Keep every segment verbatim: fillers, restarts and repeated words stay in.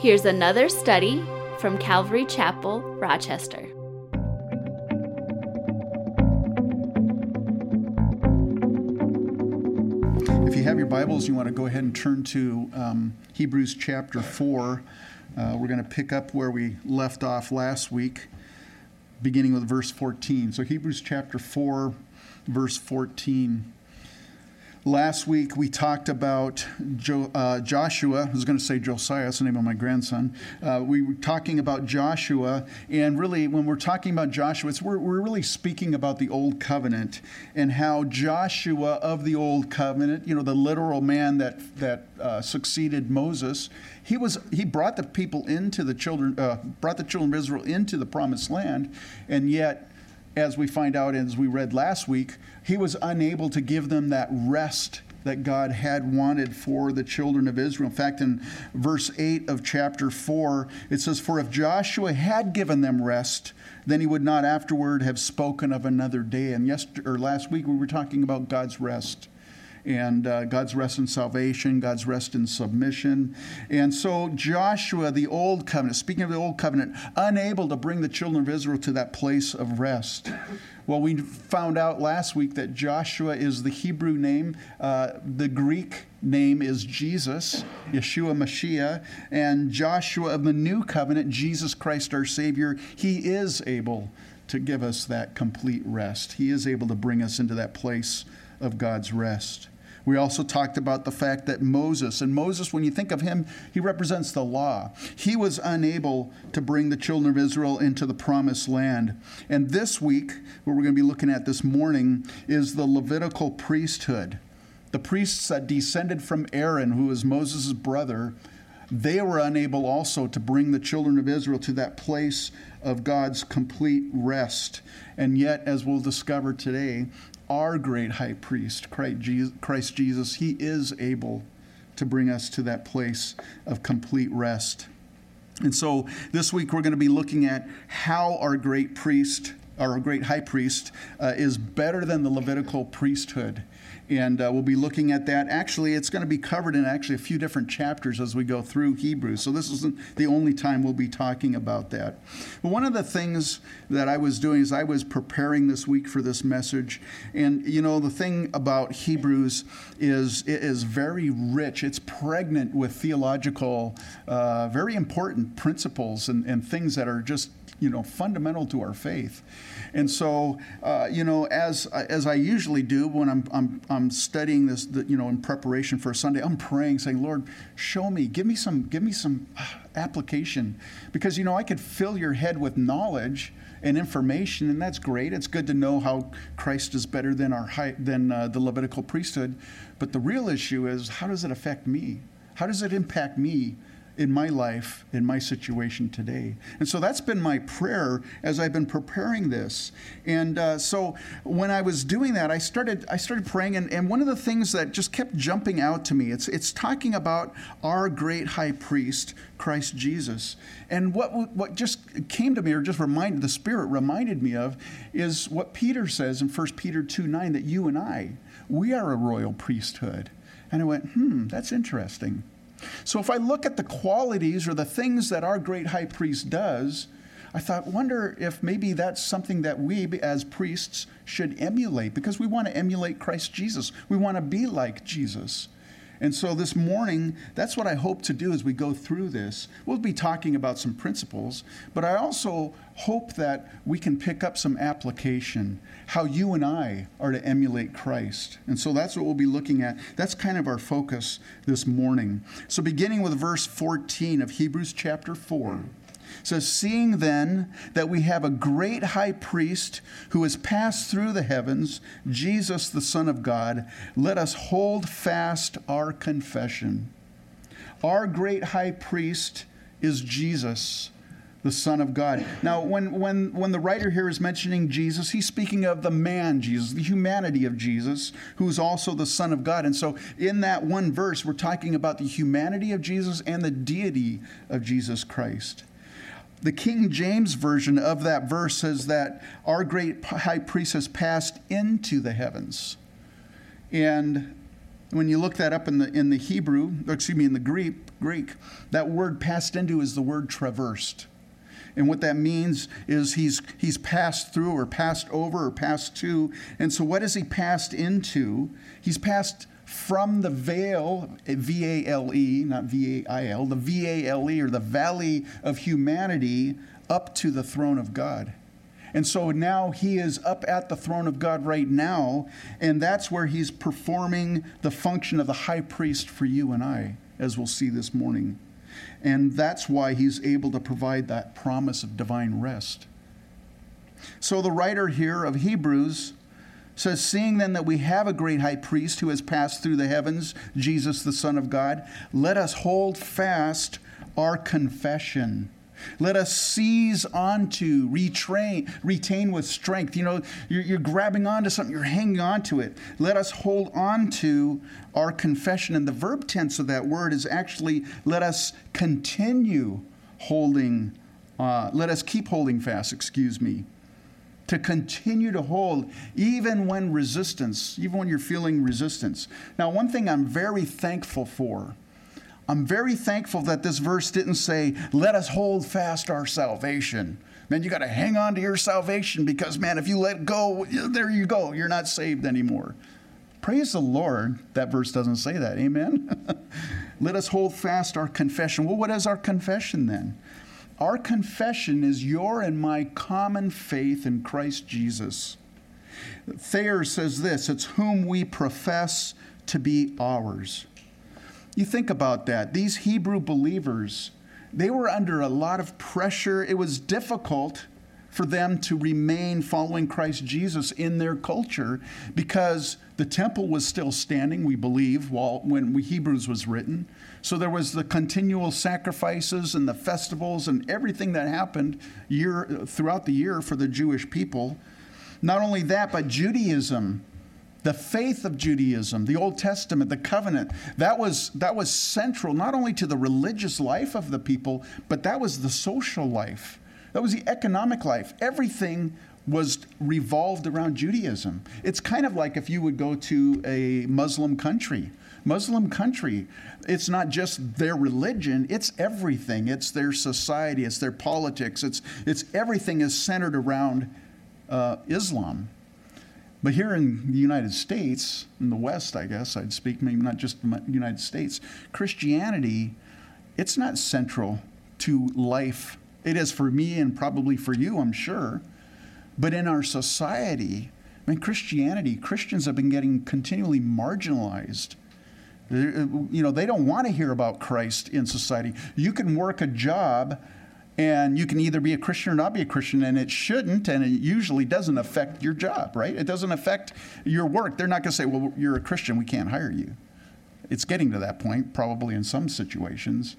Here's another study from Calvary Chapel, Rochester. If you have your Bibles, you want to go ahead and turn to um, Hebrews chapter four. Uh, we're going to pick up where we left off last week, beginning with verse fourteen. So Hebrews chapter four, verse fourteen. Last week we talked about jo- uh, Joshua. I was going to say Josiah, that's the name of my grandson. Uh, we were talking about Joshua, and really when we're talking about Joshua, it's, we're, we're really speaking about the Old Covenant and how Joshua of the Old Covenant, you know, the literal man that that uh, succeeded Moses, he was he brought the people into the children, uh, brought the children of Israel into the Promised Land, and yet, as we find out, as we read last week, he was unable to give them that rest that God had wanted for the children of Israel. In fact, in verse eight of chapter four, it says, "For if Joshua had given them rest, then he would not afterward have spoken of another day." And yesterday, or last week, we were talking about God's rest. And uh, God's rest in salvation, God's rest in submission. And so Joshua, the Old Covenant, speaking of the Old Covenant, unable to bring the children of Israel to that place of rest. Well, we found out last week that Joshua is the Hebrew name. Uh, the Greek name is Jesus, Yeshua Mashiach, and Joshua of the New Covenant, Jesus Christ our Savior, he is able to give us that complete rest. He is able to bring us into that place of God's rest. We also talked about the fact that Moses, and Moses, when you think of him, he represents the law. He was unable to bring the children of Israel into the Promised Land. And this week, what we're going to be looking at this morning is the Levitical priesthood. The priests that descended from Aaron, who was Moses' brother, they were unable also to bring the children of Israel to that place of God's complete rest. And yet, as we'll discover today, our great high priest, Christ Jesus, he is able to bring us to that place of complete rest. And so this week we're going to be looking at how our great priest, our great high priest, uh, is better than the Levitical priesthood. And uh, we'll be looking at that. Actually, it's going to be covered in actually a few different chapters as we go through Hebrews. So this isn't the only time we'll be talking about that. But one of the things that I was doing is I was preparing this week for this message. And, you know, the thing about Hebrews is it is very rich. It's pregnant with theological, uh, very important principles and, and things that are just, you know, fundamental to our faith. And so, uh, you know, as as I usually do when I'm I'm I'm studying this, the, you know, in preparation for a Sunday, I'm praying, saying, "Lord, show me, give me some, give me some application," because you know I could fill your head with knowledge and information, and that's great. It's good to know how Christ is better than our high, than uh, the Levitical priesthood, but the real issue is how does it affect me? How does it impact me in my life, in my situation today? And so that's been my prayer as I've been preparing this. And uh, so when I was doing that, I started I started praying, and, and one of the things that just kept jumping out to me, it's it's talking about our great high priest, Christ Jesus. And what what just came to me, or just reminded, the Spirit reminded me of, is what Peter says in First Peter two nine, that you and I, we are a royal priesthood. And I went, hmm, that's interesting. So if I look at the qualities or the things that our great high priest does, I thought, wonder if maybe that's something that we as priests should emulate, because we want to emulate Christ Jesus. We want to be like Jesus. And so this morning, that's what I hope to do as we go through this. We'll be talking about some principles, but I also hope that we can pick up some application, how you and I are to emulate Christ. And so that's what we'll be looking at. That's kind of our focus this morning. So beginning with verse fourteen of Hebrews chapter four, it says, "Seeing then that we have a great high priest who has passed through the heavens, Jesus, the Son of God, let us hold fast our confession." Our great high priest is Jesus, the Son of God. Now, when, when, when the writer here is mentioning Jesus, he's speaking of the man Jesus, the humanity of Jesus, who's also the Son of God. And so in that one verse, we're talking about the humanity of Jesus and the deity of Jesus Christ. The King James Version of that verse says that our great high priest has passed into the heavens. And When you look that up in the in the Hebrew, or excuse me, in the Greek, Greek, that word passed into is the word traversed. And what that means is he's he's passed through or passed over or passed to. And so what is he passed into? He's passed from the veil, V A L E, not V A I L, the V A L E or the valley of humanity up to the throne of God. And so now he is up at the throne of God right now, and that's where he's performing the function of the high priest for you and I, as we'll see this morning. And that's why he's able to provide that promise of divine rest. So the writer here of Hebrews says, seeing then that we have a great high priest who has passed through the heavens, Jesus the Son of God, let us hold fast our confession. Let us seize onto, retrain, retain with strength. You know, you're, you're grabbing onto something, you're hanging onto it. Let us hold on to our confession. And the verb tense of that word is actually let us continue holding, uh, let us keep holding fast, excuse me. To continue to hold, even when resistance, even when you're feeling resistance. Now, one thing I'm very thankful for I'm very thankful that this verse didn't say, let us hold fast our salvation. Man, you got to hang on to your salvation because, man, if you let go, there you go. You're not saved anymore. Praise the Lord. That verse doesn't say that. Amen? Let us hold fast our confession. Well, what is our confession then? Our confession is your and my common faith in Christ Jesus. Thayer says this, it's whom we profess to be ours. You think about that. These Hebrew believers, they were under a lot of pressure. It was difficult for them to remain following Christ Jesus in their culture because the temple was still standing, we believe, while when Hebrews was written. So there was the continual sacrifices and the festivals and everything that happened year throughout the year for the Jewish people. Not only that, but Judaism, the faith of Judaism, the Old Testament, the covenant, that was that was central not only to the religious life of the people, but that was the social life. That was the economic life. Everything was revolved around Judaism. It's kind of like if you would go to a Muslim country. Muslim country, it's not just their religion, it's everything. It's their society, it's their politics, it's it's everything is centered around uh, Islam. But here in the United States, in the West, I guess I'd speak, maybe not just the United States, Christianity, it's not central to life. It is for me and probably for you, I'm sure. But in our society, I mean, Christianity, Christians have been getting continually marginalized. You know, they don't want to hear about Christ in society. You can work a job and you can either be a Christian or not be a Christian, and it shouldn't, and it usually doesn't affect your job, right? It doesn't affect your work. They're not going to say, well, you're a Christian, we can't hire you. It's getting to that point, probably in some situations.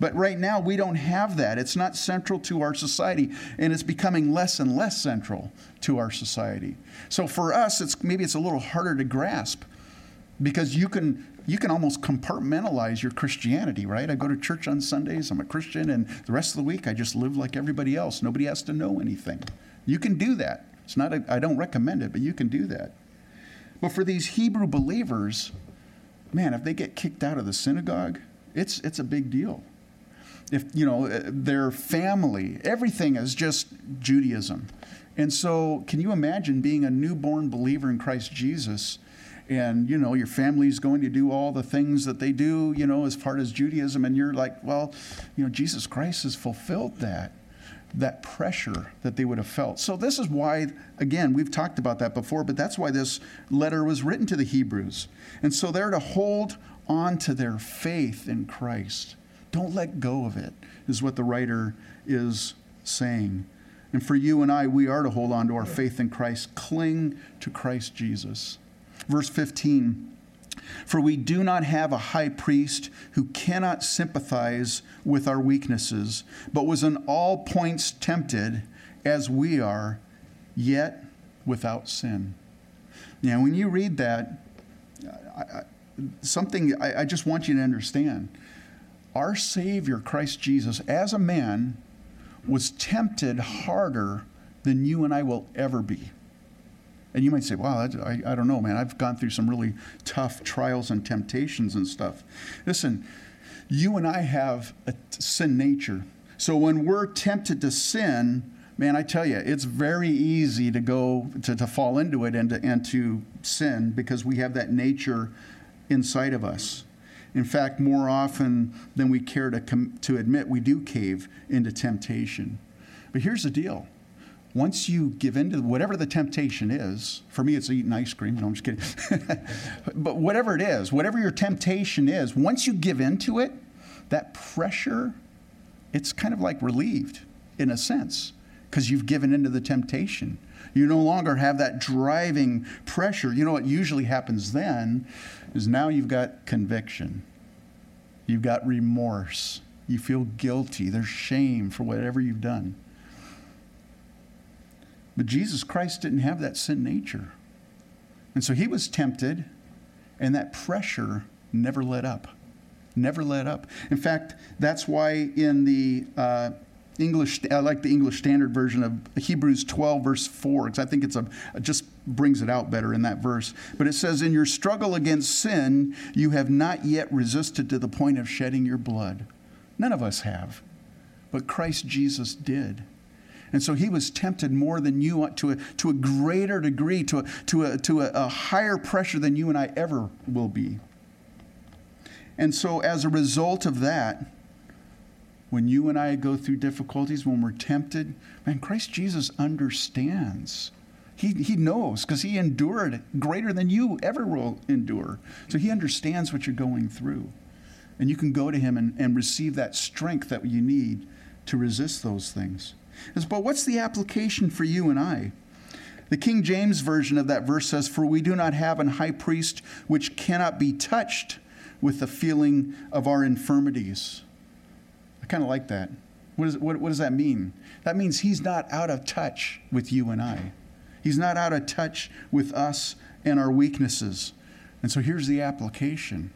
But right now, we don't have that. It's not central to our society, and it's becoming less and less central to our society. So for us, it's maybe it's a little harder to grasp because you can... You can almost compartmentalize your Christianity, right? I go to church on Sundays, I'm a Christian, and the rest of the week I just live like everybody else. Nobody has to know anything. You can do that. It's not a, I don't recommend it, but you can do that. But for these Hebrew believers, man, if they get kicked out of the synagogue, it's it's a big deal. If, you know, their family, everything is just Judaism. And so can you imagine being a newborn believer in Christ Jesus? And, you know, your family's going to do all the things that they do, you know, as far as Judaism. And you're like, well, you know, Jesus Christ has fulfilled that, that pressure that they would have felt. So this is why, again, we've talked about that before, but that's why this letter was written to the Hebrews. And so they're to hold on to their faith in Christ. Don't let go of it, is what the writer is saying. And for you and I, we are to hold on to our faith in Christ. Cling to Christ Jesus. Verse fifteen, for we do not have a high priest who cannot sympathize with our weaknesses, but was in all points tempted as we are, yet without sin. Now, when you read that, I, I, something I, I just want you to understand. Our Savior, Christ Jesus, as a man, was tempted harder than you and I will ever be. And you might say, wow, I, I don't know, man. I've gone through some really tough trials and temptations and stuff. Listen, you and I have a sin nature. So when we're tempted to sin, man, I tell you, it's very easy to go to, to fall into it and to, and to sin because we have that nature inside of us. In fact, more often than we care to, com- to admit, we do cave into temptation. But here's the deal. Once you give in to whatever the temptation is, for me it's eating ice cream, no, I'm just kidding. But whatever it is, whatever your temptation is, once you give in to it, that pressure, it's kind of like relieved in a sense because you've given into the temptation. You no longer have that driving pressure. You know what usually happens then is now you've got conviction. You've got remorse. You feel guilty. There's shame for whatever you've done. But Jesus Christ didn't have that sin nature. And so he was tempted, and that pressure never let up. Never let up. In fact, that's why in the uh, English, I like the English Standard Version of Hebrews twelve, verse four, because I think it's a, it just brings it out better in that verse. But it says, in your struggle against sin, you have not yet resisted to the point of shedding your blood. None of us have, but Christ Jesus did. And so he was tempted more than you, to a, to a greater degree, to, a, to, a, to a, a higher pressure than you and I ever will be. And so as a result of that, when you and I go through difficulties, when we're tempted, man, Christ Jesus understands. He, he knows because he endured greater than you ever will endure. So he understands what you're going through. And you can go to him and, and receive that strength that you need to resist those things. But what's the application for you and I? The King James Version of that verse says, for we do not have an high priest which cannot be touched with the feeling of our infirmities. I kind of like that. What, is, what, what does that mean? That means he's not out of touch with you and I. He's not out of touch with us and our weaknesses. And so here's the application.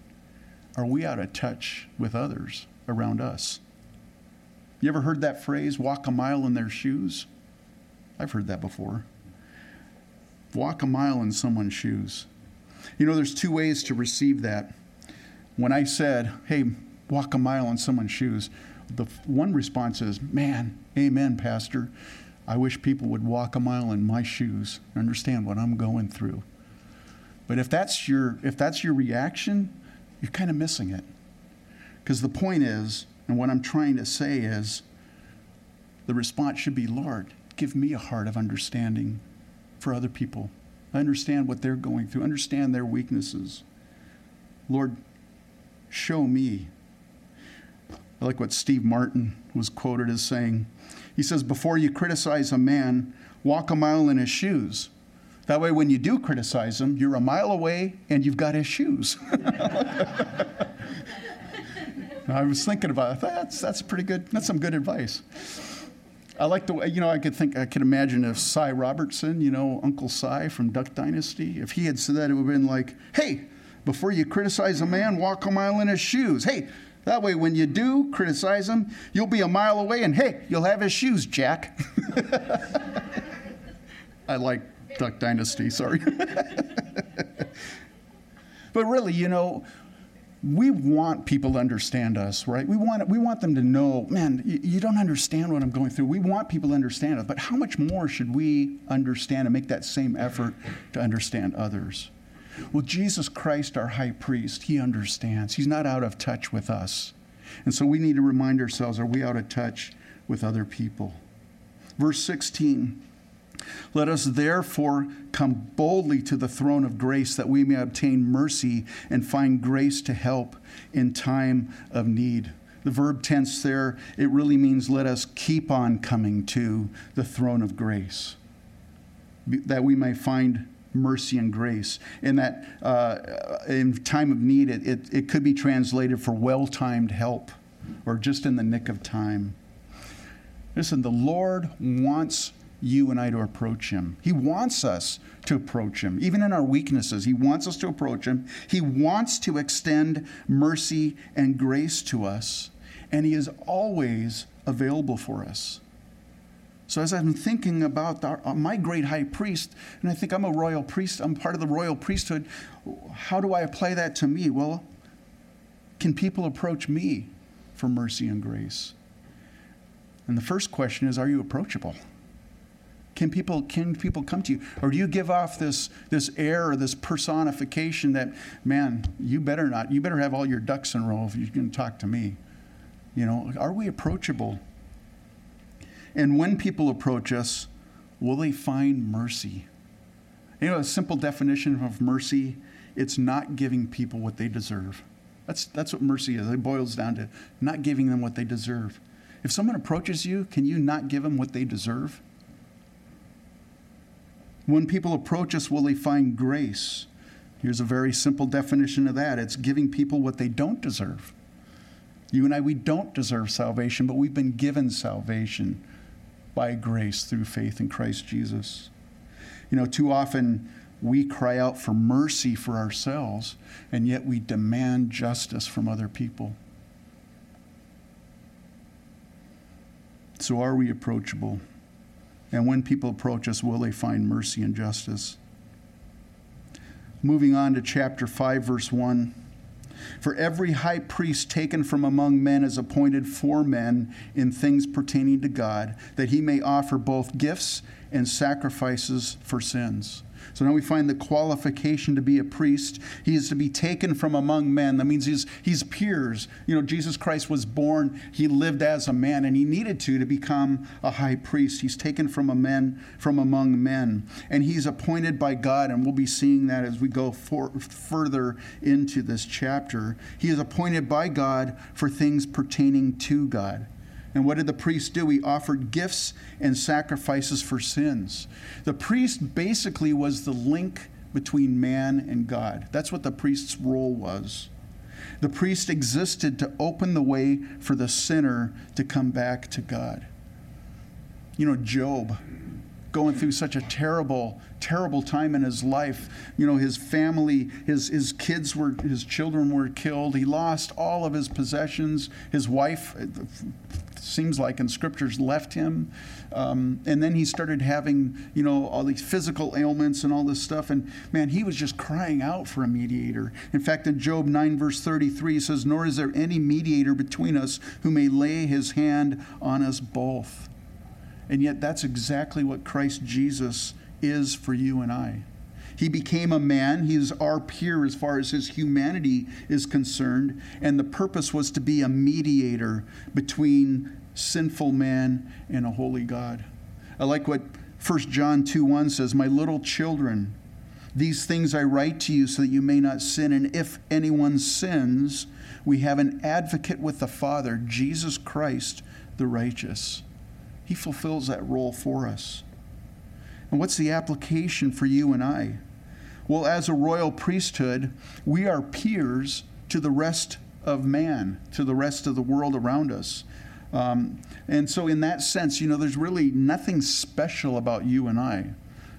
Are we out of touch with others around us? You ever heard that phrase, walk a mile in their shoes? I've heard that before. Walk a mile in someone's shoes. You know, there's two ways to receive that. When I said, hey, walk a mile in someone's shoes, the one response is, man, amen, Pastor. I wish people would walk a mile in my shoes and understand what I'm going through. But if that's your, if that's your reaction, you're kind of missing it. Because the point is, and what I'm trying to say is the response should be, Lord, give me a heart of understanding for other people. I understand what they're going through. Understand their weaknesses. Lord, show me. I like what Steve Martin was quoted as saying. He says, before you criticize a man, walk a mile in his shoes. That way, when you do criticize him, you're a mile away and you've got his shoes. I was thinking about it. That's that's pretty good. That's some good advice. I like the way, you know, I could think, I could imagine if Cy Robertson, you know, Uncle Cy from Duck Dynasty, if he had said that, it would have been like, hey, before you criticize a man, walk a mile in his shoes. Hey, that way when you do criticize him, you'll be a mile away and, hey, you'll have his shoes, Jack. I like Duck Dynasty, sorry. But really, you know, we want people to understand us, right? We want we want them to know, man, you, you don't understand what I'm going through. We want people to understand us, but how much more should we understand and make that same effort to understand others? Well, Jesus Christ, our high priest, he understands. He's not out of touch with us. And so we need to remind ourselves, are we out of touch with other people? Verse sixteen, let us therefore come boldly to the throne of grace that we may obtain mercy and find grace to help in time of need. The verb tense there, it really means let us keep on coming to the throne of grace that we may find mercy and grace. And that uh, in time of need, it, it, it could be translated for well-timed help or just in the nick of time. Listen, the Lord wants you and I to approach him. He wants us to approach him. Even in our weaknesses, he wants us to approach him. He wants to extend mercy and grace to us, and he is always available for us. So as I'm thinking about our, my great high priest, and I think I'm a royal priest, I'm part of the royal priesthood, how do I apply that to me? Well, can people approach me for mercy and grace? And the first question is, are you approachable? Can people, can people come to you? Or do you give off this, this air or this personification that, man, you better not, you better have all your ducks in a row if you're going to talk to me? You know, are we approachable? And when people approach us, will they find mercy? You know, a simple definition of mercy, it's not giving people what they deserve. That's, that's what mercy is. It boils down to not giving them what they deserve. If someone approaches you, can you not give them what they deserve? When people approach us, will they find grace? Here's a very simple definition of that. It's giving people what they don't deserve. You and I, we don't deserve salvation, but we've been given salvation by grace through faith in Christ Jesus. You know, too often we cry out for mercy for ourselves, and yet we demand justice from other people. So are we approachable? And when people approach us, will they find mercy and justice? Moving on to chapter five, verse one. For every high priest taken from among men is appointed for men in things pertaining to God, that he may offer both gifts and sacrifices for sins. So now we find the qualification to be a priest. He is to be taken from among men. That means he's, he's peers. You know, Jesus Christ was born. He lived as a man, and he needed to to become a high priest. He's taken from a men, from among men, and he's appointed by God. And we'll be seeing that as we go for, further into this chapter. He is appointed by God for things pertaining to God. And what did the priest do? He offered gifts and sacrifices for sins. The priest basically was the link between man and God. That's what the priest's role was. The priest existed to open the way for the sinner to come back to God. You know, Job, going through such a terrible, terrible time in his life. You know, his family, his, his kids were, his children were killed. He lost all of his possessions. His wife, it seems like in scriptures, left him. Um, and then he started having, you know, all these physical ailments and all this stuff. And man, he was just crying out for a mediator. In fact, in Job nine, verse thirty-three, he says, "Nor is there any mediator between us who may lay his hand on us both." And yet that's exactly what Christ Jesus is for you and I. He became a man. He is our peer as far as his humanity is concerned. And the purpose was to be a mediator between sinful man and a holy God. I like what First John two one says, "My little children, these things I write to you so that you may not sin. And if anyone sins, we have an advocate with the Father, Jesus Christ, the righteous." He fulfills that role for us. And what's the application for you and I? Well, as a royal priesthood, we are peers to the rest of man, to the rest of the world around us. Um, and so in that sense, you know, there's really nothing special about you and I.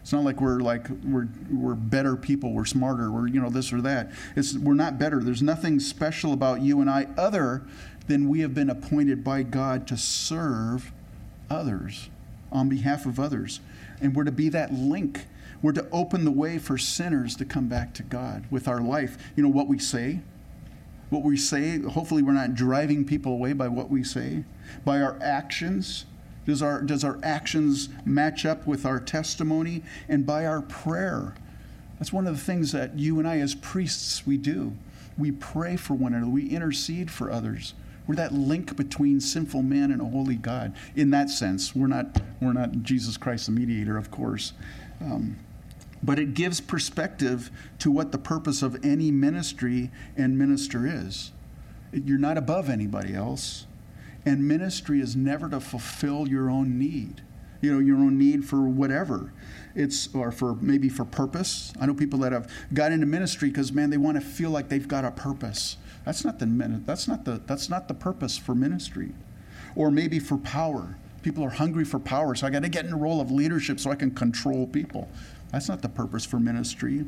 It's not like we're like we're we're better people, we're smarter, we're, you know, this or that. It's, we're not better. There's nothing special about you and I other than we have been appointed by God to serve others, on behalf of others. And we're to be that link. We're to open the way for sinners to come back to God with our life. You know, what we say, what we say, hopefully we're not driving people away by what we say, by our actions. Does our, does our actions match up with our testimony? And by our prayer. That's one of the things that you and I as priests, we do. We pray for one another. We intercede for others. We're that link between sinful man and a holy God. In that sense, we're not we're not Jesus Christ the mediator, of course. Um, but it gives perspective to what the purpose of any ministry and minister is. You're not above anybody else. And ministry is never to fulfill your own need. You know, your own need for whatever. It's, or for maybe for purpose. I know people that have got into ministry because, man, they want to feel like they've got a purpose. That's not the that's not the that's not the purpose for ministry. Or maybe for power. People are hungry for power, so I got to get in the role of leadership so I can control people. That's not the purpose for ministry.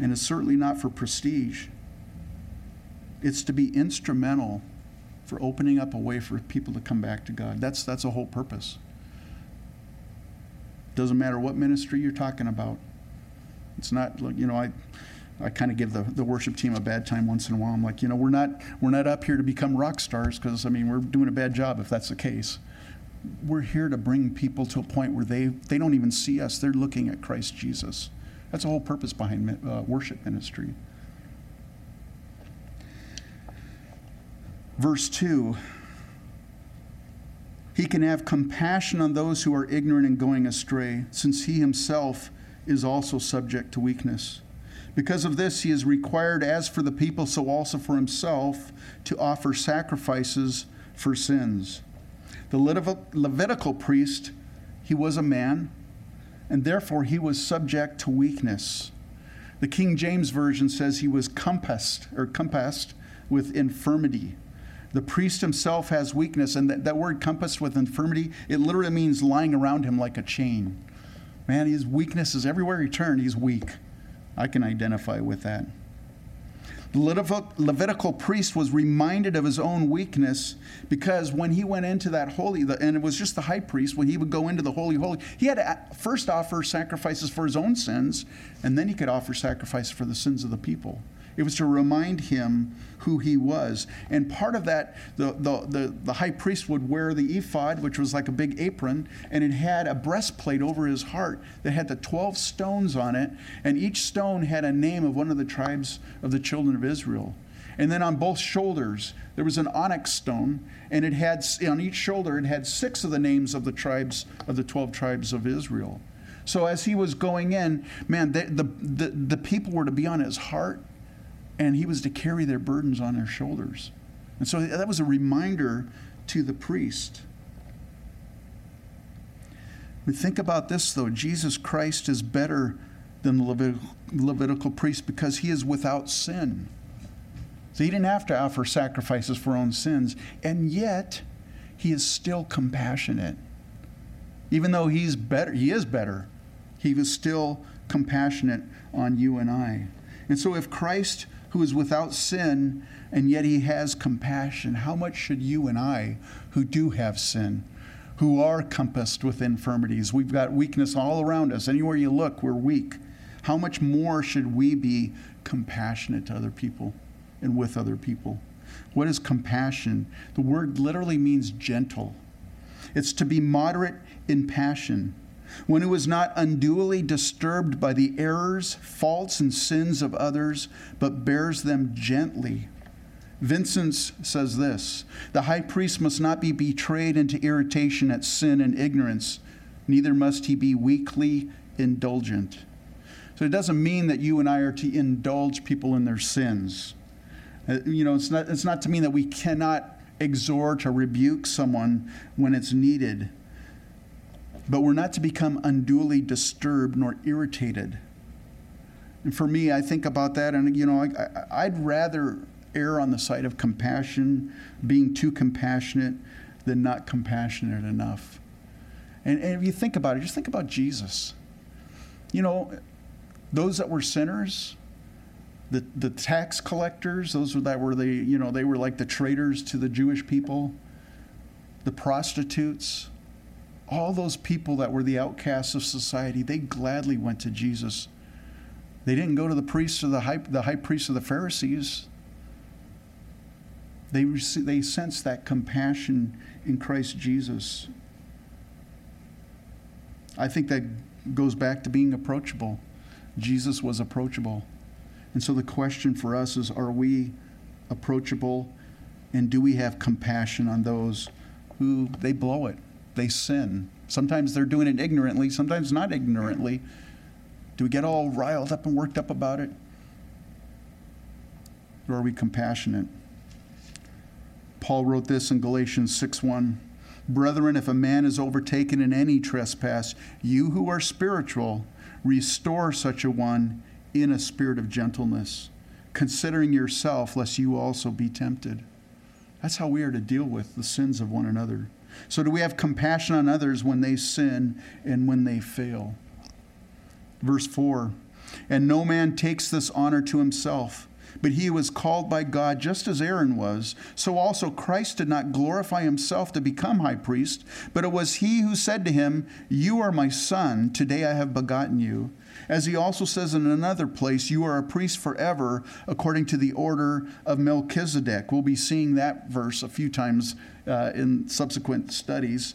And it's certainly not for prestige. It's to be instrumental for opening up a way for people to come back to God. That's that's a whole purpose. Doesn't matter what ministry you're talking about. It's not, you know, I I kind of give the, the worship team a bad time once in a while. I'm like, you know, we're not we're not up here to become rock stars, because, I mean, we're doing a bad job if that's the case. We're here to bring people to a point where they, they don't even see us. They're looking at Christ Jesus. That's the whole purpose behind uh, worship ministry. Verse two, he can have compassion on those who are ignorant and going astray, since he himself is also subject to weakness. Because of this, he is required, as for the people, so also for himself, to offer sacrifices for sins. The Levitical priest, he was a man, and therefore he was subject to weakness. The King James Version says he was compassed, or compassed with infirmity. The priest himself has weakness, and that, that word compassed with infirmity, it literally means lying around him like a chain. Man, his weakness is everywhere he turned, he's weak. I can identify with that. The Levitical priest was reminded of his own weakness, because when he went into that holy, and it was just the high priest, when he would go into the holy, holy, he had to first offer sacrifices for his own sins, and then he could offer sacrifice for the sins of the people. It was to remind him who he was. And part of that, the, the, the, the high priest would wear the ephod, which was like a big apron, and it had a breastplate over his heart that had the twelve stones on it, and each stone had a name of one of the tribes of the children of Israel. And then on both shoulders, there was an onyx stone, and it had, on each shoulder, it had six of the names of the tribes, of the twelve tribes of Israel. So as he was going in, man, the, the, the, the people were to be on his heart, and he was to carry their burdens on their shoulders. And so that was a reminder to the priest. We think about this, though. Jesus Christ is better than the Levit- Levitical priest because he is without sin. So he didn't have to offer sacrifices for own sins. And yet, he is still compassionate. Even though he's better, he is better, he was still compassionate on you and I. And so if Christ, who is without sin, and yet he has compassion, how much should you and I, who do have sin, who are compassed with infirmities, we've got weakness all around us, anywhere you look, we're weak. How much more should we be compassionate to other people and with other people? What is compassion? The word literally means gentle. It's to be moderate in passion, when it was not unduly disturbed by the errors, faults, and sins of others, but bears them gently. Vincent says this, the high priest must not be betrayed into irritation at sin and ignorance, neither must he be weakly indulgent. So it doesn't mean that you and I are to indulge people in their sins. Uh, you know, it's not, it's not to mean that we cannot exhort or rebuke someone when it's needed. But we're not to become unduly disturbed nor irritated. And for me, I think about that, and, you know, I, I'd rather err on the side of compassion, being too compassionate, than not compassionate enough. And, and if you think about it, just think about Jesus. You know, those that were sinners, the, the tax collectors, those that were the, you know, they were like the traitors to the Jewish people, the prostitutes, all those people that were the outcasts of society, they gladly went to Jesus. They didn't go to the priests or the high, the high priests or the Pharisees. They received, they sensed that compassion in Christ Jesus. I think that goes back to being approachable. Jesus was approachable. And so the question for us is, are we approachable, and do we have compassion on those who they blow it? They sin. Sometimes they're doing it ignorantly, sometimes not ignorantly. Do we get all riled up and worked up about it? Or are we compassionate? Paul wrote this in Galatians six one. Brethren, if a man is overtaken in any trespass, you who are spiritual, restore such a one in a spirit of gentleness, considering yourself, lest you also be tempted. That's how we are to deal with the sins of one another. So do we have compassion on others when they sin and when they fail? Verse four, and no man takes this honor to himself, But he was called by God just as Aaron was. So also Christ did not glorify himself to become high priest, but it was he who said to him, "You are my son, today I have begotten you." As he also says in another place, "You are a priest forever, according to the order of Melchizedek." We'll be seeing that verse a few times uh, in subsequent studies.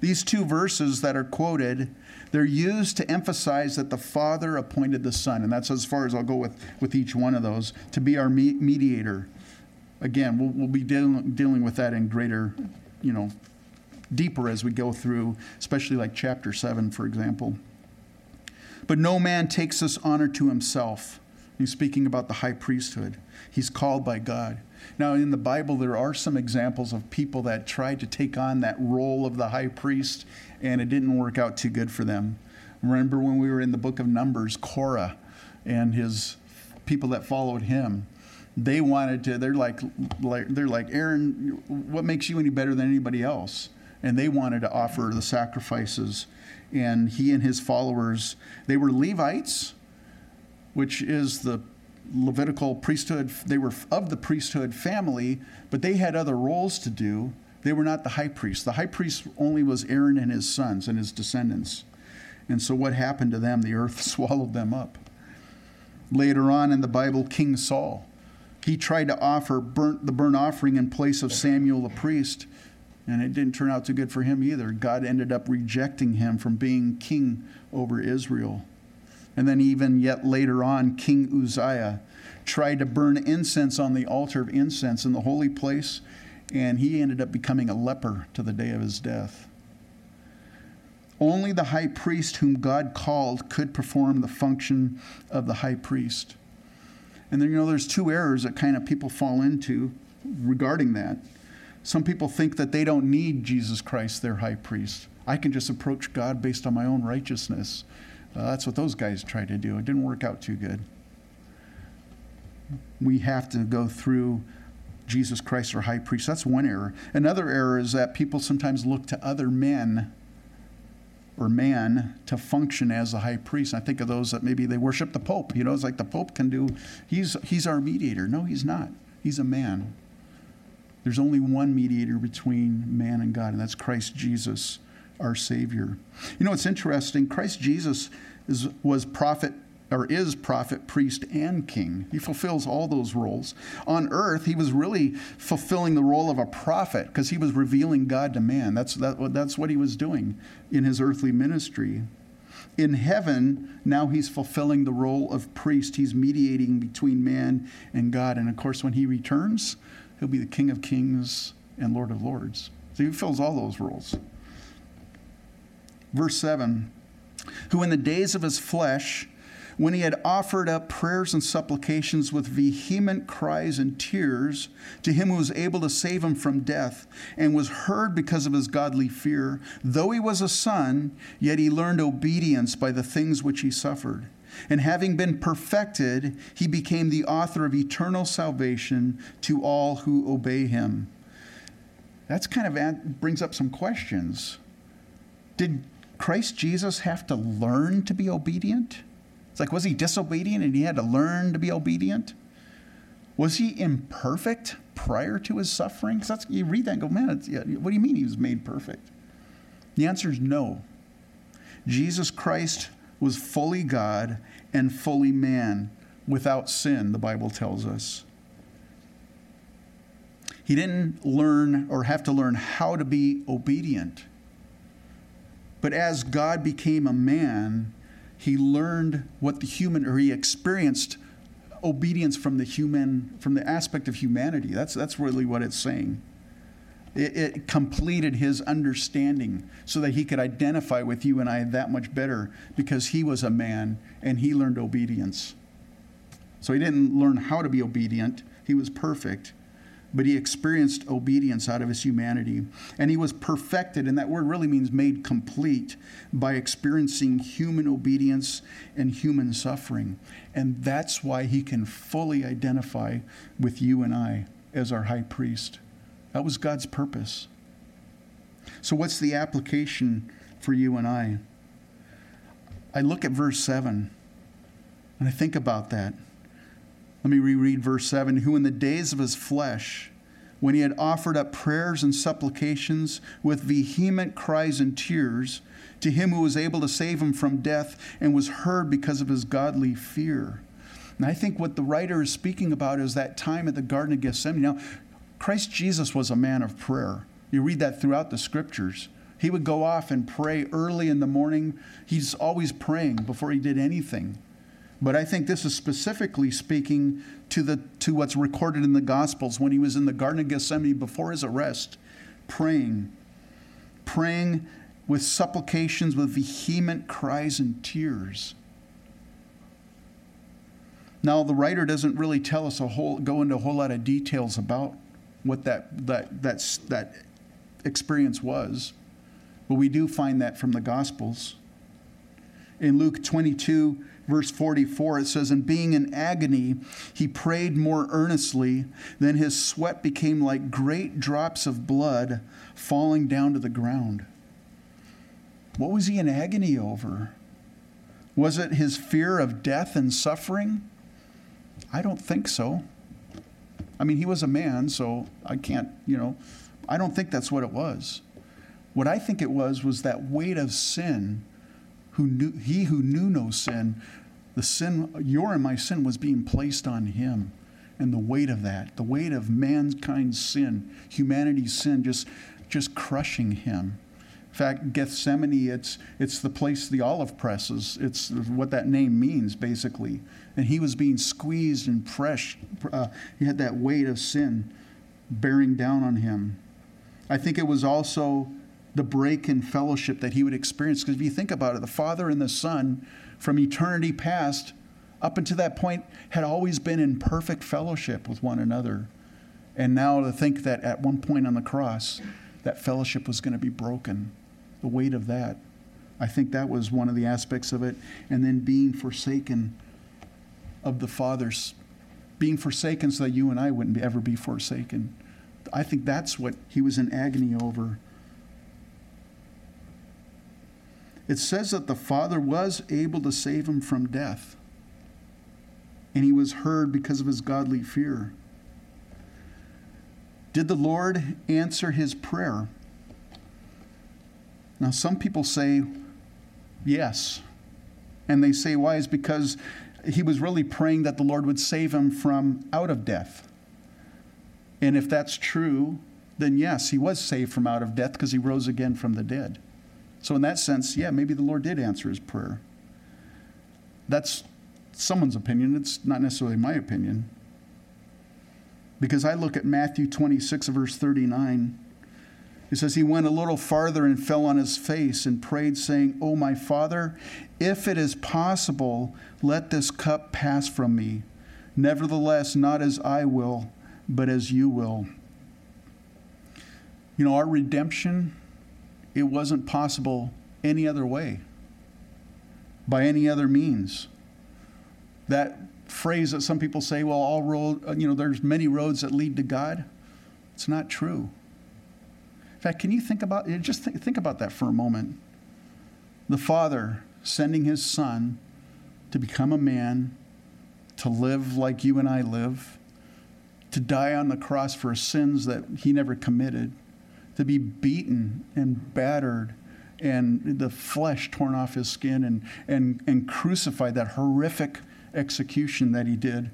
These two verses that are quoted, they're used to emphasize that the Father appointed the Son, and that's as far as I'll go with, with each one of those, to be our me- mediator. Again, we'll, we'll be deal- dealing with that in greater, you know, deeper as we go through, especially like chapter seven, for example. But no man takes this honor to himself. He's speaking about the high priesthood. He's called by God. Now, in the Bible, there are some examples of people that tried to take on that role of the high priest, and it didn't work out too good for them. Remember when we were in the book of Numbers, Korah and his people that followed him. They wanted to, they're like, like they're like, "Aaron, what makes you any better than anybody else?" And they wanted to offer the sacrifices. And he and his followers, they were Levites, which is the Levitical priesthood. They were of the priesthood family, but they had other roles to do. They were not the high priest. The high priest only was Aaron and his sons and his descendants. And so what happened to them? The earth swallowed them up. Later on in the Bible, King Saul, he tried to offer burnt, the burnt offering in place of Samuel the priest, and it didn't turn out too good for him either. God ended up rejecting him from being king over Israel. And then even yet later on, King Uzziah tried to burn incense on the altar of incense in the holy place, and he ended up becoming a leper to the day of his death. Only the high priest whom God called could perform the function of the high priest. And then, you know, there's two errors that kind of people fall into regarding that. Some people think that they don't need Jesus Christ, their high priest. I can just approach God based on my own righteousness. Uh, that's what those guys tried to do. It didn't work out too good. We have to go through Jesus Christ, our high priest. That's one error. Another error is that people sometimes look to other men or man to function as a high priest. I think of those that maybe they worship the Pope. You know, it's like the Pope can do, he's he's our mediator. No, he's not. He's a man. There's only one mediator between man and God, and that's Christ Jesus, our Savior. You know, it's interesting. Christ Jesus is, was prophet, or is prophet, priest, and king. He fulfills all those roles. On earth, he was really fulfilling the role of a prophet because he was revealing God to man. That's, that, that's what he was doing in his earthly ministry. In heaven, now he's fulfilling the role of priest. He's mediating between man and God. And of course, when he returns, he'll be the King of Kings and Lord of Lords. So he fulfills all those roles. Verse seven, who in the days of his flesh, when he had offered up prayers and supplications with vehement cries and tears to him who was able to save him from death, and was heard because of his godly fear, though he was a son, yet he learned obedience by the things which he suffered. And having been perfected, he became the author of eternal salvation to all who obey him. That's kind of brings up some questions. Did Christ Jesus have to learn to be obedient? It's like, was he disobedient and he had to learn to be obedient? Was he imperfect prior to his suffering? Because that's, you read that and go, man, it's, yeah, what do you mean he was made perfect? The answer is no. Jesus Christ was fully God and fully man without sin, the Bible tells us. He didn't learn or have to learn how to be obedient. But as God became a man, he learned what the human, or he experienced obedience from the human, from the aspect of humanity. That's that's really what it's saying. It, it completed his understanding so that he could identify with you and I that much better because he was a man and he learned obedience. So he didn't learn how to be obedient. He was perfect. But he experienced obedience out of his humanity. And he was perfected, and that word really means made complete, by experiencing human obedience and human suffering. And that's why he can fully identify with you and I as our high priest. That was God's purpose. So what's the application for you and I? I look at verse seven, and I think about that. Let me reread verse seven. Who in the days of his flesh, when he had offered up prayers and supplications with vehement cries and tears to him who was able to save him from death, and was heard because of his godly fear. And I think what the writer is speaking about is that time at the Garden of Gethsemane. Now, Christ Jesus was a man of prayer. You read that throughout the scriptures. He would go off and pray early in the morning. He's always praying before he did anything. But I think this is specifically speaking to the to what's recorded in the Gospels when he was in the Garden of Gethsemane before his arrest, praying, praying with supplications, with vehement cries and tears. Now, the writer doesn't really tell us a whole, go into a whole lot of details about what that that that's, that experience was, but we do find that from the Gospels. In Luke twenty-two, verse forty-four, it says, and being in agony, he prayed more earnestly. Then his sweat became like great drops of blood falling down to the ground. What was he in agony over? Was it his fear of death and suffering? I don't think so. I mean, he was a man, so I can't, you know, I don't think that's what it was. What I think it was was that weight of sin. Who knew, he who knew no sin, the sin, your and my sin was being placed on him. And the weight of that, the weight of mankind's sin, humanity's sin, just, just crushing him. In fact, Gethsemane, it's, it's the place, the olive presses. It's what that name means, basically. And he was being squeezed and pressed. Uh, he had that weight of sin bearing down on him. I think it was also the break in fellowship that he would experience. Because if you think about it, the Father and the Son from eternity past up until that point had always been in perfect fellowship with one another. And now to think that at one point on the cross, that fellowship was going to be broken. The weight of that. I think that was one of the aspects of it. And then being forsaken of the Father's, being forsaken so that you and I wouldn't ever be forsaken. I think that's what he was in agony over. It says that the Father was able to save him from death, and he was heard because of his godly fear. Did the Lord answer his prayer? Now, some people say yes, and they say why? It's because he was really praying that the Lord would save him from out of death. And if that's true, then yes, he was saved from out of death because he rose again from the dead. So in that sense, yeah, maybe the Lord did answer his prayer. That's someone's opinion. It's not necessarily my opinion. Because I look at Matthew twenty-six, verse thirty-nine. It says, he went a little farther and fell on his face and prayed, saying, "O my Father, if it is possible, let this cup pass from me. Nevertheless, not as I will, but as you will." You know, our redemption, it wasn't possible any other way, by any other means. That phrase that some people say, well, all road, you know, there's many roads that lead to God. It's not true. In fact, can you think about it? Just think, think about that for a moment. The Father sending his Son to become a man, to live like you and I live, to die on the cross for sins that he never committed, to be beaten and battered and the flesh torn off his skin and, and, and crucified, that horrific execution that he did.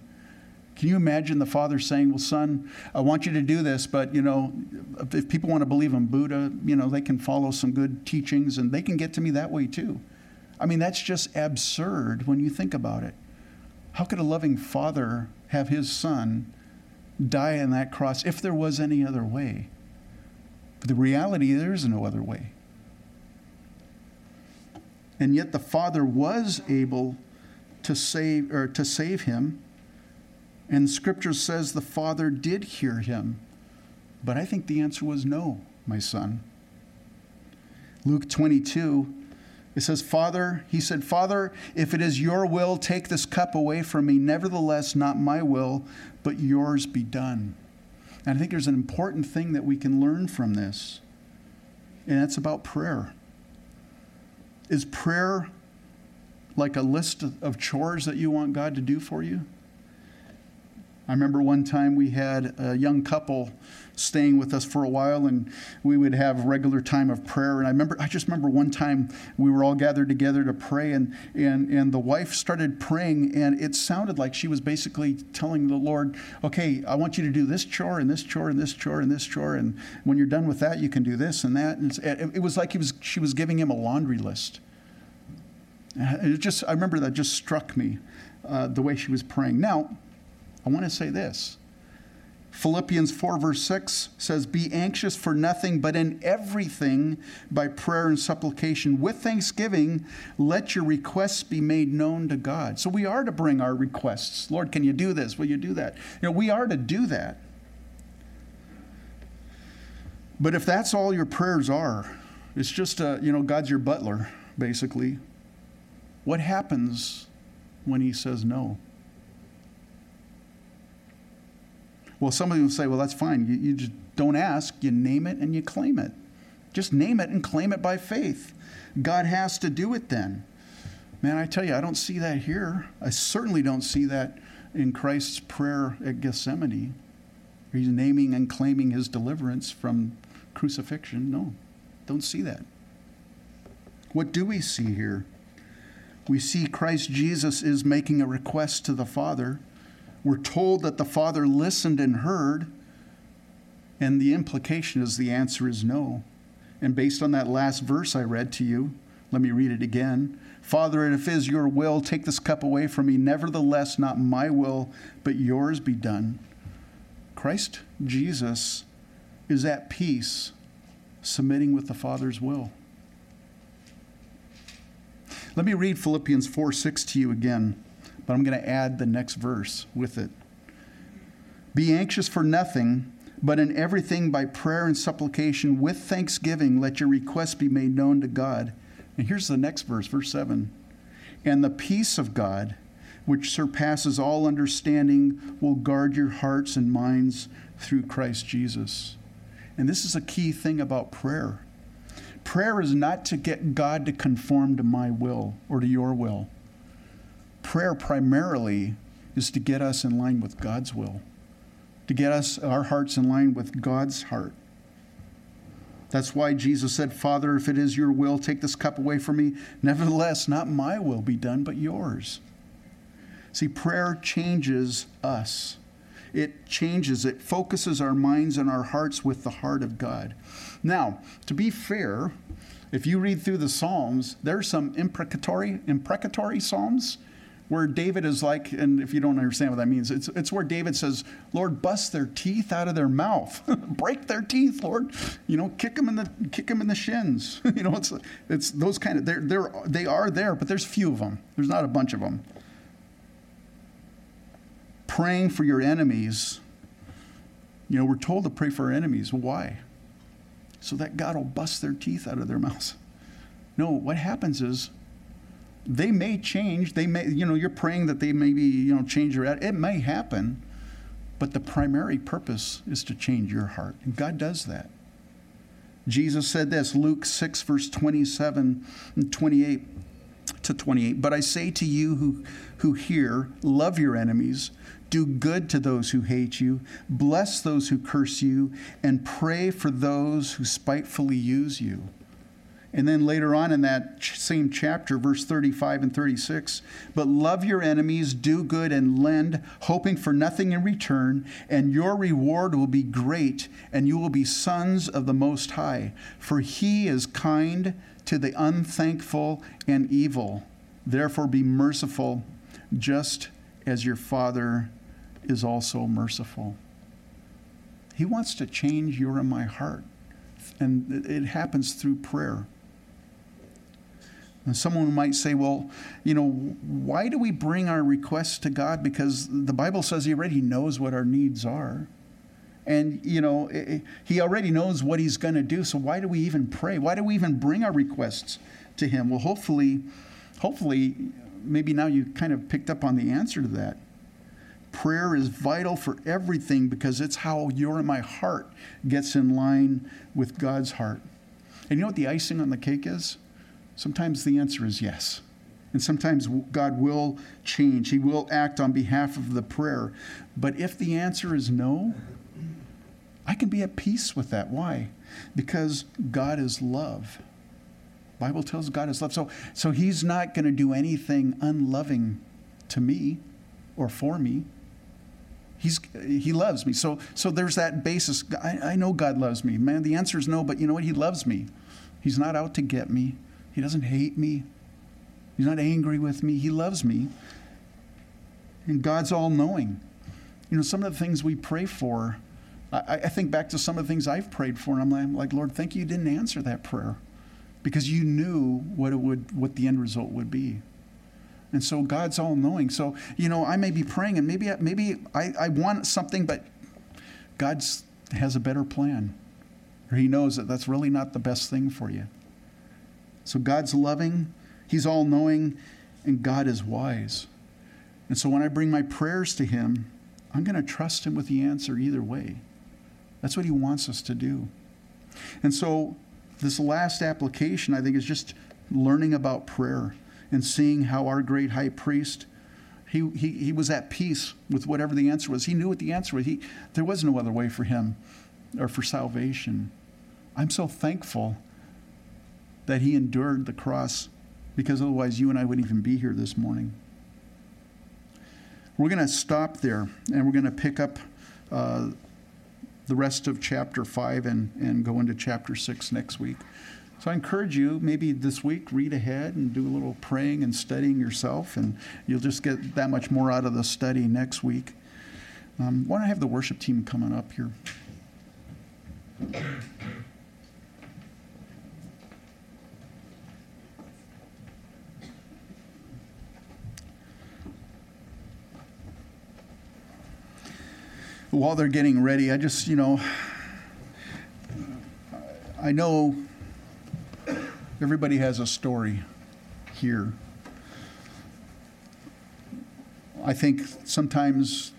Can you imagine the Father saying, well, Son, I want you to do this, but, you know, if people want to believe in Buddha, you know, they can follow some good teachings and they can get to me that way too. I mean, that's just absurd when you think about it. How could a loving Father have his Son die on that cross if there was any other way? But the reality, there is no other way. And yet the Father was able to save or to save him. And Scripture says the Father did hear him. But I think the answer was no, my Son. Luke twenty-two, it says, Father, he said, Father, if it is your will, take this cup away from me. Nevertheless, not my will, but yours be done. And I think there's an important thing that we can learn from this, and that's about prayer. Is prayer like a list of chores that you want God to do for you? I remember one time we had a young couple staying with us for a while, and we would have regular time of prayer. And I remember, I just remember one time we were all gathered together to pray, and and and the wife started praying, and it sounded like she was basically telling the Lord, "Okay, I want you to do this chore and this chore and this chore and this chore, and when you're done with that, you can do this and that." And it's, it was like he was she was giving him a laundry list. It just I remember that just struck me, uh, the way she was praying. Now, I want to say this. Philippians four, verse six says, "Be anxious for nothing, but in everything, by prayer and supplication, with thanksgiving, let your requests be made known to God." So we are to bring our requests. Lord, can you do this? Will you do that? You know, we are to do that. But if that's all your prayers are, it's just, a, you know, God's your butler, basically. What happens when he says no? Well, somebody will say, well, that's fine. You, you just don't ask. You name it and you claim it. Just name it and claim it by faith. God has to do it then. Man, I tell you, I don't see that here. I certainly don't see that in Christ's prayer at Gethsemane. He's naming and claiming his deliverance from crucifixion. No, don't see that. What do we see here? We see Christ Jesus is making a request to the Father. We're told that the Father listened and heard, and the implication is the answer is no. And based on that last verse I read to you, let me read it again. "Father, if it is your will, take this cup away from me. Nevertheless, not my will, but yours be done." Christ Jesus is at peace, submitting with the Father's will. Let me read Philippians four, six to you again. But I'm going to add the next verse with it. "Be anxious for nothing, but in everything by prayer and supplication with thanksgiving, let your requests be made known to God." And here's the next verse, verse seven. "And the peace of God, which surpasses all understanding, will guard your hearts and minds through Christ Jesus." And this is a key thing about prayer. Prayer is not to get God to conform to my will or to your will. Prayer primarily is to get us in line with God's will, to get us, our hearts in line with God's heart. That's why Jesus said, "Father, if it is your will, take this cup away from me. Nevertheless, not my will be done, but yours." See, prayer changes us. It changes, it focuses our minds and our hearts with the heart of God. Now, to be fair, if you read through the Psalms, there are some imprecatory, imprecatory Psalms where David is like, and if you don't understand what that means, it's it's where David says, "Lord, bust their teeth out of their mouth, break their teeth, Lord, you know, kick them in the kick them in the shins." You know, it's it's those kind of they're they're they are there, but there's few of them. There's not a bunch of them. Praying for your enemies. You know, we're told to pray for our enemies. Why? So that God will bust their teeth out of their mouths. No, what happens is, they may change. They may, you know, you're praying that they maybe, you know, change your attitude. It may happen, but the primary purpose is to change your heart. And God does that. Jesus said this, Luke six, verse twenty-seven and twenty-eight to twenty-eight. "But I say to you who, who hear, love your enemies, do good to those who hate you, bless those who curse you, and pray for those who spitefully use you." And then later on in that same chapter, verse thirty-five and thirty-six, "But love your enemies, do good and lend, hoping for nothing in return, and your reward will be great, and you will be sons of the Most High. For he is kind to the unthankful and evil. Therefore be merciful, just as your Father is also merciful." He wants to change your and my heart. And it happens through prayer. And someone might say, well, you know, why do we bring our requests to God? Because the Bible says he already knows what our needs are. And, you know, it, he already knows what he's going to do. So why do we even pray? Why do we even bring our requests to him? Well, hopefully, hopefully, maybe now you kind of picked up on the answer to that. Prayer is vital for everything because it's how your and my heart gets in line with God's heart. And you know what the icing on the cake is? Sometimes the answer is yes. And sometimes God will change. He will act on behalf of the prayer. But if the answer is no, I can be at peace with that. Why? Because God is love. The Bible tells God is love. So, so he's not going to do anything unloving to me or for me. He's, he loves me. So, so there's that basis. I, I know God loves me. Man, the answer is no, but you know what? He loves me. He's not out to get me. He doesn't hate me. He's not angry with me. He loves me. And God's all-knowing. You know, some of the things we pray for, I, I think back to some of the things I've prayed for, and I'm like, I'm like, Lord, thank you you didn't answer that prayer because you knew what it would, what the end result would be. And so God's all-knowing. So, you know, I may be praying, and maybe, maybe I, I want something, but God has a better plan. Or he knows that that's really not the best thing for you. So God's loving, he's all-knowing, and God is wise. And so when I bring my prayers to him, I'm going to trust him with the answer either way. That's what he wants us to do. And so this last application, I think, is just learning about prayer. And seeing how our great high priest, he, he he was at peace with whatever the answer was. He knew what the answer was. He there was no other way for him or for salvation. I'm so thankful that he endured the cross, because otherwise you and I wouldn't even be here this morning. We're going to stop there, and we're going to pick up uh, the rest of chapter five and, and go into chapter six next week. So I encourage you, maybe this week, read ahead and do a little praying and studying yourself, and you'll just get that much more out of the study next week. Um, why don't I have the worship team coming up here? While they're getting ready, I just, you know, I know... everybody has a story here. I think sometimes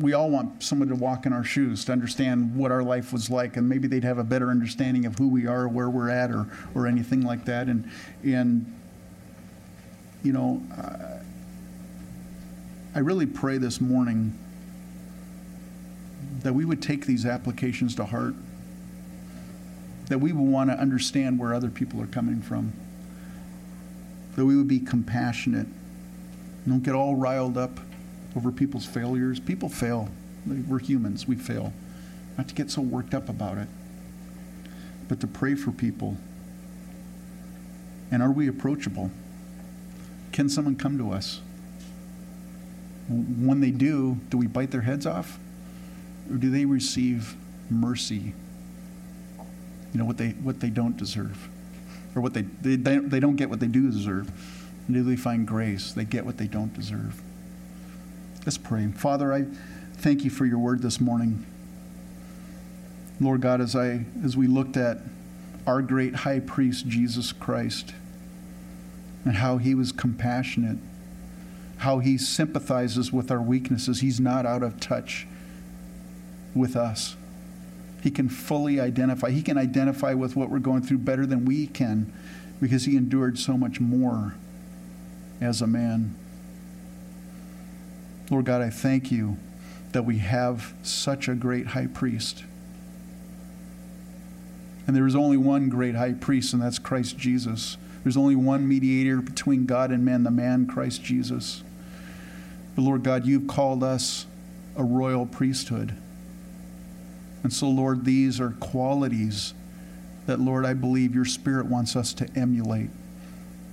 we all want someone to walk in our shoes, to understand what our life was like, and maybe they'd have a better understanding of who we are, where we're at, or or anything like that. And, and you know, I, I really pray this morning that we would take these applications to heart, that we would want to understand where other people are coming from, that we would be compassionate. Don't get all riled up over people's failures. People fail. We're humans. We fail. Not to get so worked up about it, but to pray for people. And are we approachable? Can someone come to us? When they do, do we bite their heads off? Or do they receive mercy? You know, what they what they don't deserve, or what they they they don't get what they do deserve. And do they find grace? They get what they don't deserve. Let's pray. Father, I thank you for your word this morning. Lord God, as I as we looked at our great high priest, Jesus Christ, and how he was compassionate, how he sympathizes with our weaknesses. He's not out of touch with us. He can fully identify. He can identify with what we're going through better than we can, because he endured so much more as a man. Lord God, I thank you that we have such a great high priest. And there is only one great high priest, and that's Christ Jesus. There's only one mediator between God and man, the man, Christ Jesus. But Lord God, you've called us a royal priesthood. And so, Lord, these are qualities that, Lord, I believe your Spirit wants us to emulate.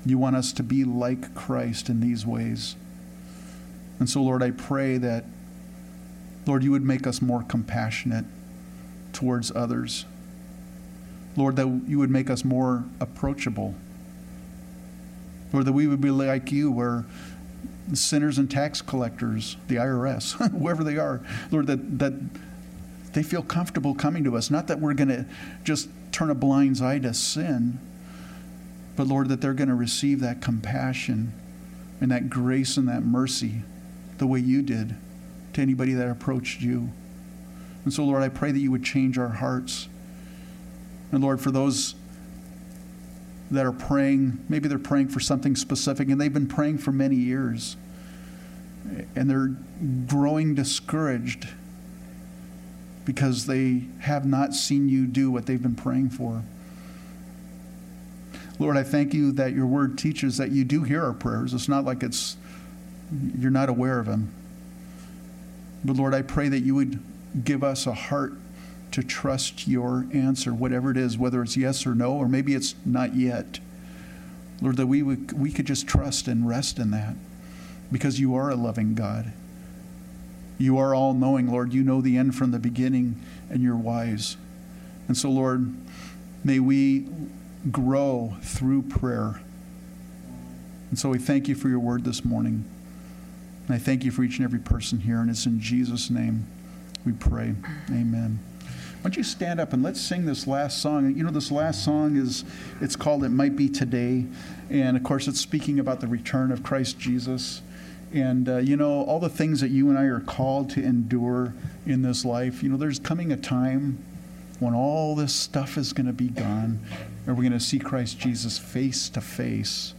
You want us to be like Christ in these ways. And so, Lord, I pray that, Lord, you would make us more compassionate towards others. Lord, that you would make us more approachable. Lord, that we would be like you, where sinners and tax collectors, the I R S, whoever they are, Lord, that... that they feel comfortable coming to us. Not that we're going to just turn a blind eye to sin, but, Lord, that they're going to receive that compassion and that grace and that mercy the way you did to anybody that approached you. And so, Lord, I pray that you would change our hearts. And, Lord, for those that are praying. Maybe they're praying for something specific, and they've been praying for many years, and they're growing discouraged because they have not seen you do what they've been praying for. Lord, I thank you that your word teaches that you do hear our prayers. It's not like it's you're not aware of them. But Lord, I pray that you would give us a heart to trust your answer, whatever it is, whether it's yes or no, or maybe it's not yet. Lord, that we would, we could just trust and rest in that, because you are a loving God. You are all-knowing, Lord. You know the end from the beginning, and you're wise. And so, Lord, may we grow through prayer. And so we thank you for your word this morning. And I thank you for each and every person here, and it's in Jesus' name we pray. Amen. Why don't you stand up and let's sing this last song. You know, this last song is, it's called "It Might Be Today." And, of course, it's speaking about the return of Christ Jesus. And, uh, you know, all the things that you and I are called to endure in this life. You know, there's coming a time when all this stuff is going to be gone, and we're going to see Christ Jesus face to face.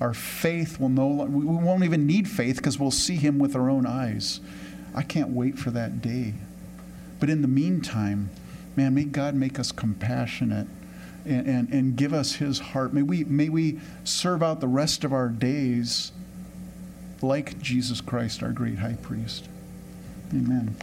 Our faith will no longer, we won't even need faith, because we'll see him with our own eyes. I can't wait for that day. But in the meantime, man, may God make us compassionate and, and, and give us his heart. May we, may we serve out the rest of our days like Jesus Christ, our great high priest. Amen.